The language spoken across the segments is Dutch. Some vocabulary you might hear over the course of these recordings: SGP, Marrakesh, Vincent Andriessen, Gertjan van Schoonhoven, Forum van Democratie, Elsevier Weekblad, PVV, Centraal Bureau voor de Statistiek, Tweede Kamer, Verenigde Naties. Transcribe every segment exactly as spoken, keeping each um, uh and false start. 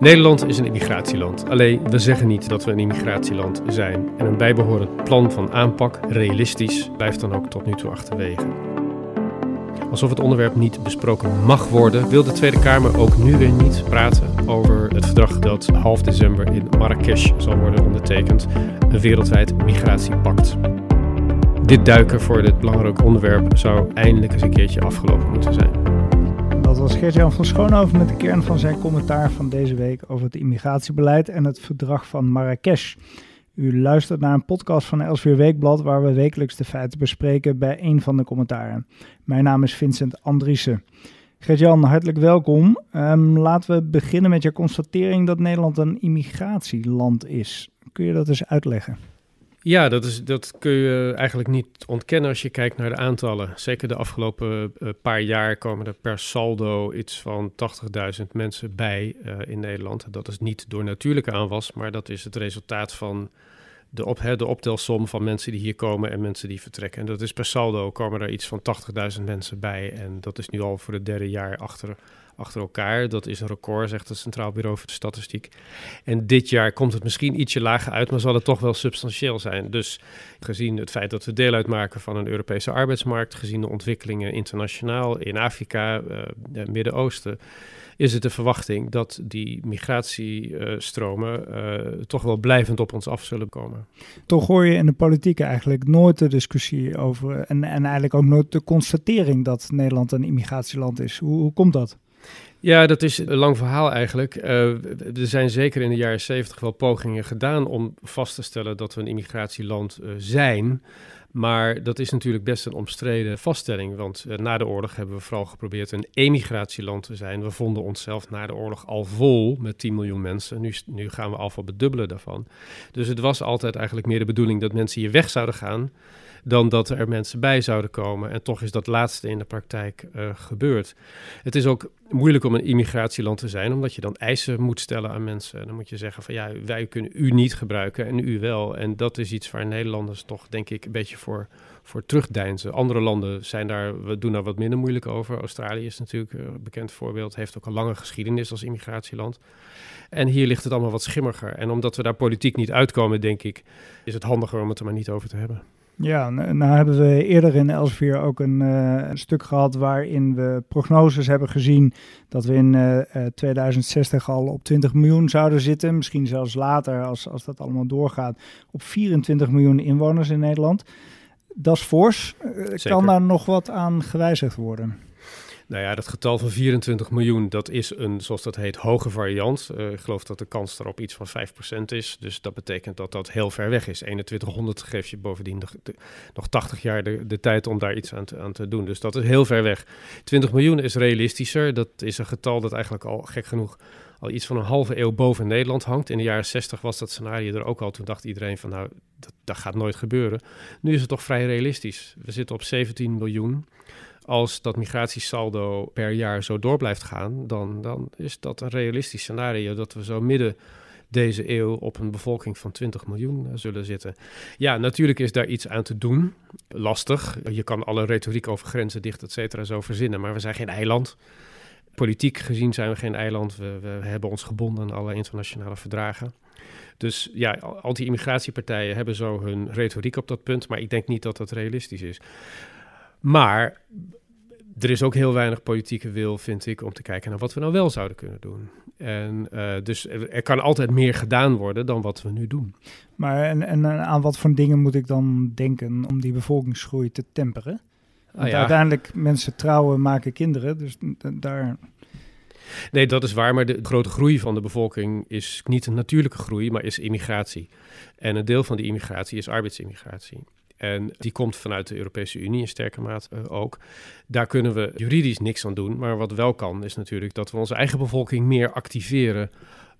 Nederland is een immigratieland. Alleen, we zeggen niet dat we een immigratieland zijn. En een bijbehorend plan van aanpak, realistisch, blijft dan ook tot nu toe achterwege. Alsof het onderwerp niet besproken mag worden, wil de Tweede Kamer ook nu weer niet praten over het verdrag dat half december in Marrakesh zal worden ondertekend. Een wereldwijd migratiepact. Dit duiken voor dit belangrijke onderwerp zou eindelijk eens een keertje afgelopen moeten zijn. Dat was Gertjan van Schoonhoven met de kern van zijn commentaar van deze week over het immigratiebeleid en het verdrag van Marrakesh. U luistert naar een podcast van Elsevier Weekblad waar we wekelijks de feiten bespreken bij een van de commentaren. Mijn naam is Vincent Andriessen. Gertjan, hartelijk welkom. Um, laten we beginnen met je constatering dat Nederland een immigratieland is. Kun je dat eens uitleggen? Ja, dat, is, dat kun je eigenlijk niet ontkennen als je kijkt naar de aantallen. Zeker de afgelopen uh, paar jaar komen er per saldo iets van tachtigduizend mensen bij uh, in Nederland. Dat is niet door natuurlijke aanwas, maar dat is het resultaat van de, op, hè, de optelsom van mensen die hier komen en mensen die vertrekken. En dat is per saldo komen er iets van tachtigduizend mensen bij. En dat is nu al voor het derde jaar achter, achter elkaar. Dat is een record, zegt het Centraal Bureau voor de Statistiek. En dit jaar komt het misschien ietsje lager uit, maar zal het toch wel substantieel zijn. Dus gezien het feit dat we deel uitmaken van een Europese arbeidsmarkt, gezien de ontwikkelingen internationaal in Afrika, uh, het Midden-Oosten, is het de verwachting dat die migratiestromen uh, toch wel blijvend op ons af zullen komen. Toch hoor je in de politiek eigenlijk nooit de discussie over en, en eigenlijk ook nooit de constatering dat Nederland een immigratieland is. Hoe, hoe komt dat? Ja, dat is een lang verhaal eigenlijk. Uh, er zijn zeker in de jaren zeventig wel pogingen gedaan om vast te stellen dat we een immigratieland uh, zijn. Maar dat is natuurlijk best een omstreden vaststelling, want uh, na de oorlog hebben we vooral geprobeerd een emigratieland te zijn. We vonden onszelf na de oorlog al vol met tien miljoen mensen. Nu, nu gaan we al voor het dubbele daarvan. Dus het was altijd eigenlijk meer de bedoeling dat mensen hier weg zouden gaan dan dat er mensen bij zouden komen. En toch is dat laatste in de praktijk uh, gebeurd. Het is ook moeilijk om een immigratieland te zijn, omdat je dan eisen moet stellen aan mensen. Dan moet je zeggen van ja, wij kunnen u niet gebruiken en u wel. En dat is iets waar Nederlanders toch denk ik een beetje voor, voor terugdeinzen. Andere landen zijn daar, we doen daar wat minder moeilijk over. Australië is natuurlijk een bekend voorbeeld, heeft ook een lange geschiedenis als immigratieland. En hier ligt het allemaal wat schimmiger. En omdat we daar politiek niet uitkomen, denk ik, is het handiger om het er maar niet over te hebben. Ja, nou hebben we eerder in Elsevier ook een uh, stuk gehad waarin we prognoses hebben gezien dat we in uh, twintig zestig al op twintig miljoen zouden zitten. Misschien zelfs later, als, als dat allemaal doorgaat, op vierentwintig miljoen inwoners in Nederland. Dat is fors. Zeker. Kan daar nog wat aan gewijzigd worden? Nou ja, dat getal van vierentwintig miljoen, dat is een, zoals dat heet, hoge variant. Uh, ik geloof dat de kans daarop iets van vijf procent is. Dus dat betekent dat dat heel ver weg is. eenentwintighonderd geeft je bovendien de, de, nog tachtig jaar de, de tijd om daar iets aan te, aan te doen. Dus dat is heel ver weg. twintig miljoen is realistischer. Dat is een getal dat eigenlijk al, gek genoeg, al iets van een halve eeuw boven Nederland hangt. In de jaren zestig was dat scenario er ook al. Toen dacht iedereen van, nou, dat, dat gaat nooit gebeuren. Nu is het toch vrij realistisch. We zitten op zeventien miljoen. Als dat migratiesaldo per jaar zo door blijft gaan, dan, dan is dat een realistisch scenario dat we zo midden deze eeuw op een bevolking van twintig miljoen zullen zitten. Ja, natuurlijk is daar iets aan te doen. Lastig. Je kan alle retoriek over grenzen dicht, et cetera, zo verzinnen, maar we zijn geen eiland. Politiek gezien zijn we geen eiland. We, we hebben ons gebonden aan alle internationale verdragen. Dus ja, anti-immigratiepartijen hebben zo hun retoriek op dat punt, maar ik denk niet dat dat realistisch is. Maar er is ook heel weinig politieke wil, vind ik, om te kijken naar wat we nou wel zouden kunnen doen. En uh, dus er kan altijd meer gedaan worden dan wat we nu doen. Maar en, en aan wat voor dingen moet ik dan denken om die bevolkingsgroei te temperen? Want ah, ja. uiteindelijk, mensen trouwen, maken kinderen, dus daar... Nee, dat is waar, maar de grote groei van de bevolking is niet een natuurlijke groei, maar is immigratie. En een deel van die immigratie is arbeidsimmigratie. En die komt vanuit de Europese Unie in sterke mate uh, ook. Daar kunnen we juridisch niks aan doen. Maar wat wel kan is natuurlijk dat we onze eigen bevolking meer activeren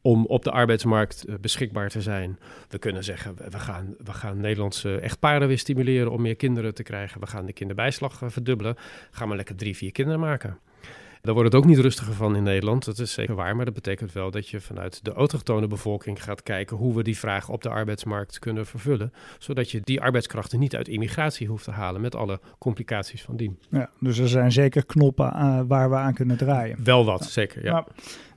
om op de arbeidsmarkt uh, beschikbaar te zijn. We kunnen zeggen, we gaan, we gaan Nederlandse echtparen weer stimuleren om meer kinderen te krijgen. We gaan de kinderbijslag uh, verdubbelen. Gaan we lekker drie, vier kinderen maken. Daar wordt het ook niet rustiger van in Nederland, dat is zeker waar. Maar dat betekent wel dat je vanuit de autochtone bevolking gaat kijken hoe we die vraag op de arbeidsmarkt kunnen vervullen. Zodat je die arbeidskrachten niet uit immigratie hoeft te halen met alle complicaties van dien. Ja, dus er zijn zeker knoppen uh, waar we aan kunnen draaien. Wel wat, ja. Zeker. Ja. Nou,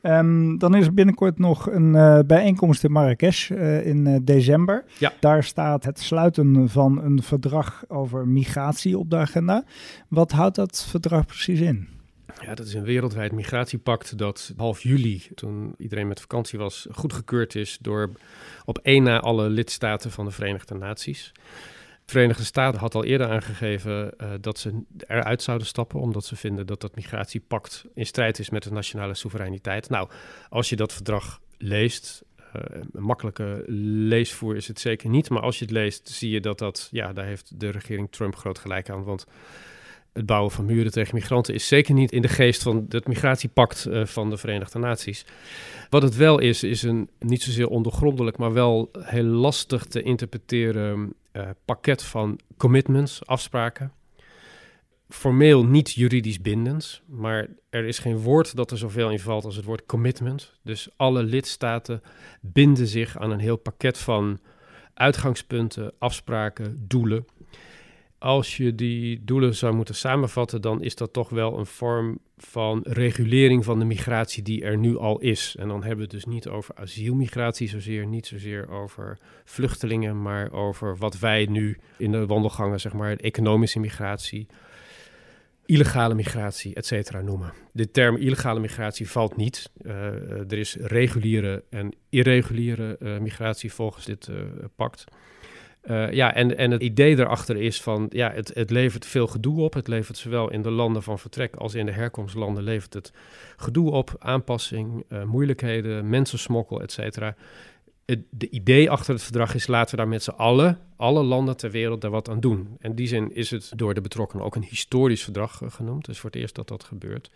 Um, dan is er binnenkort nog een uh, bijeenkomst in Marrakesh uh, in uh, december. Ja. Daar staat het sluiten van een verdrag over migratie op de agenda. Wat houdt dat verdrag precies in? Ja, dat is een wereldwijd migratiepact dat half juli, toen iedereen met vakantie was, goedgekeurd is door op één na alle lidstaten van de Verenigde Naties. De Verenigde Staten had al eerder aangegeven uh, dat ze eruit zouden stappen, omdat ze vinden dat dat migratiepact in strijd is met de nationale soevereiniteit. Nou, als je dat verdrag leest, uh, een makkelijke leesvoer is het zeker niet, maar als je het leest zie je dat dat, ja, daar heeft de regering Trump groot gelijk aan, want het bouwen van muren tegen migranten is zeker niet in de geest van het migratiepact uh, van de Verenigde Naties. Wat het wel is, is een niet zozeer ondoorgrondelijk, maar wel heel lastig te interpreteren uh, pakket van commitments, afspraken. Formeel niet juridisch bindend, maar er is geen woord dat er zoveel in valt als het woord commitment. Dus alle lidstaten binden zich aan een heel pakket van uitgangspunten, afspraken, doelen. Als je die doelen zou moeten samenvatten, dan is dat toch wel een vorm van regulering van de migratie die er nu al is. En dan hebben we het dus niet over asielmigratie zozeer, niet zozeer over vluchtelingen, maar over wat wij nu in de wandelgangen, zeg maar, economische migratie, illegale migratie, et cetera noemen. De term illegale migratie valt niet. Uh, er is reguliere en irreguliere uh, migratie volgens dit uh, pact. Uh, ja, en, en het idee daarachter is van, ja, het, het levert veel gedoe op. Het levert zowel in de landen van vertrek als in de herkomstlanden levert het gedoe op. Aanpassing, uh, moeilijkheden, mensensmokkel, et cetera. Het de idee achter het verdrag is, laten we daar met z'n allen, alle landen ter wereld, daar wat aan doen. In die zin is het door de betrokkenen ook een historisch verdrag uh, genoemd. Dus voor het eerst dat dat gebeurt.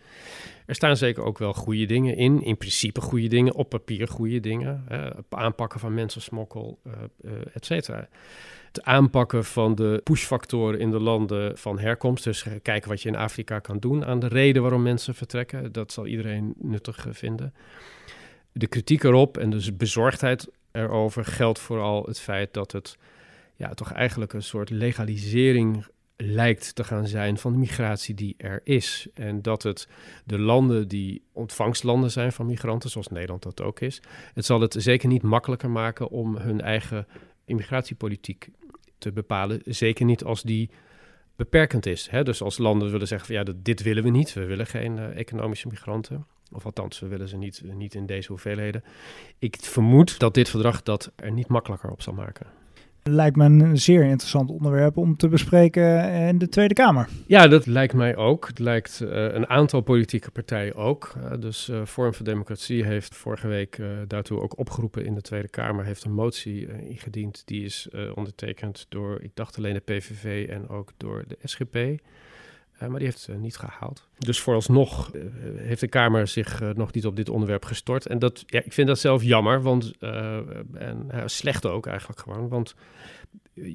Er staan zeker ook wel goede dingen in. In principe goede dingen, op papier goede dingen. Uh, aanpakken van mensensmokkel, uh, uh, et cetera. Het aanpakken van de pushfactoren in de landen van herkomst. Dus kijken wat je in Afrika kan doen aan de reden waarom mensen vertrekken. Dat zal iedereen nuttig uh, vinden. De kritiek erop en dus bezorgdheid erover geldt vooral het feit dat het, ja, toch eigenlijk een soort legalisering lijkt te gaan zijn van de migratie die er is. En dat het de landen die ontvangstlanden zijn van migranten, zoals Nederland dat ook is, het zal het zeker niet makkelijker maken om hun eigen immigratiepolitiek te bepalen. Zeker niet als die beperkend is. Hè? Dus als landen willen zeggen van, ja, dit willen we niet, we willen geen uh, economische migranten. Of althans, we willen ze niet, niet in deze hoeveelheden. Ik vermoed dat dit verdrag dat er niet makkelijker op zal maken. Lijkt me een zeer interessant onderwerp om te bespreken in de Tweede Kamer. Ja, dat lijkt mij ook. Het lijkt uh, een aantal politieke partijen ook. Uh, dus uh, Forum van Democratie heeft vorige week uh, daartoe ook opgeroepen in de Tweede Kamer. Heeft een motie uh, ingediend. Die is uh, ondertekend door, ik dacht alleen de P V V en ook door de S G P. Uh, maar die heeft uh, niet gehaald. Dus vooralsnog uh, heeft de Kamer zich uh, nog niet op dit onderwerp gestort. En dat, ja, ik vind dat zelf jammer, want, uh, en uh, slecht ook eigenlijk gewoon. Want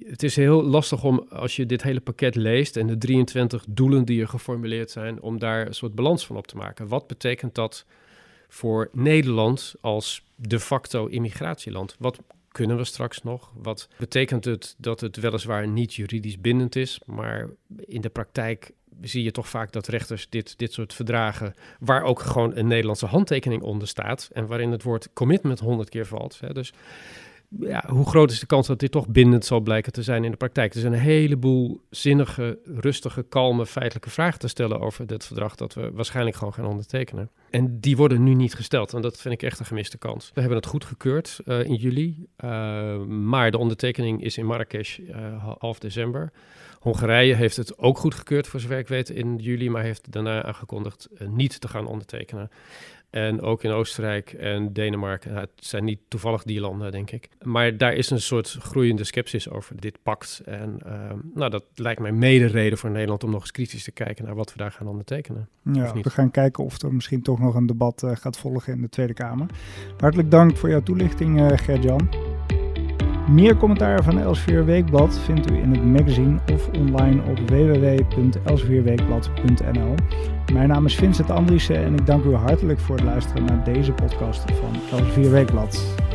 het is heel lastig om, als je dit hele pakket leest en de drieëntwintig doelen die er geformuleerd zijn, om daar een soort balans van op te maken. Wat betekent dat voor Nederland als de facto immigratieland? Wat kunnen we straks nog? Wat betekent het dat het weliswaar niet juridisch bindend is, maar in de praktijk zie je toch vaak dat rechters dit, dit soort verdragen, waar ook gewoon een Nederlandse handtekening onder staat en waarin het woord commitment honderd keer valt. Hè? Dus ja, hoe groot is de kans dat dit toch bindend zal blijken te zijn in de praktijk? Er zijn een heleboel zinnige, rustige, kalme, feitelijke vragen te stellen over dit verdrag dat we waarschijnlijk gewoon gaan ondertekenen. En die worden nu niet gesteld en dat vind ik echt een gemiste kans. We hebben het goedgekeurd uh, in juli, uh, maar de ondertekening is in Marrakesh uh, half december. Hongarije heeft het ook goedgekeurd voor zover ik weet in juli, maar heeft daarna aangekondigd uh, niet te gaan ondertekenen. En ook in Oostenrijk en Denemarken. Nou, het zijn niet toevallig die landen, denk ik. Maar daar is een soort groeiende scepsis over dit pact. En uh, nou, dat lijkt mij mede reden voor Nederland om nog eens kritisch te kijken naar wat we daar gaan ondertekenen. Ja, we gaan kijken of er misschien toch nog een debat uh, gaat volgen in de Tweede Kamer. Hartelijk dank voor jouw toelichting, uh, Gertjan. Meer commentaar van Elsevier Weekblad vindt u in het magazine of online op w w w punt elsevierweekblad punt n l. Mijn naam is Vincent Andriessen en ik dank u hartelijk voor het luisteren naar deze podcast van Elsevier Weekblad.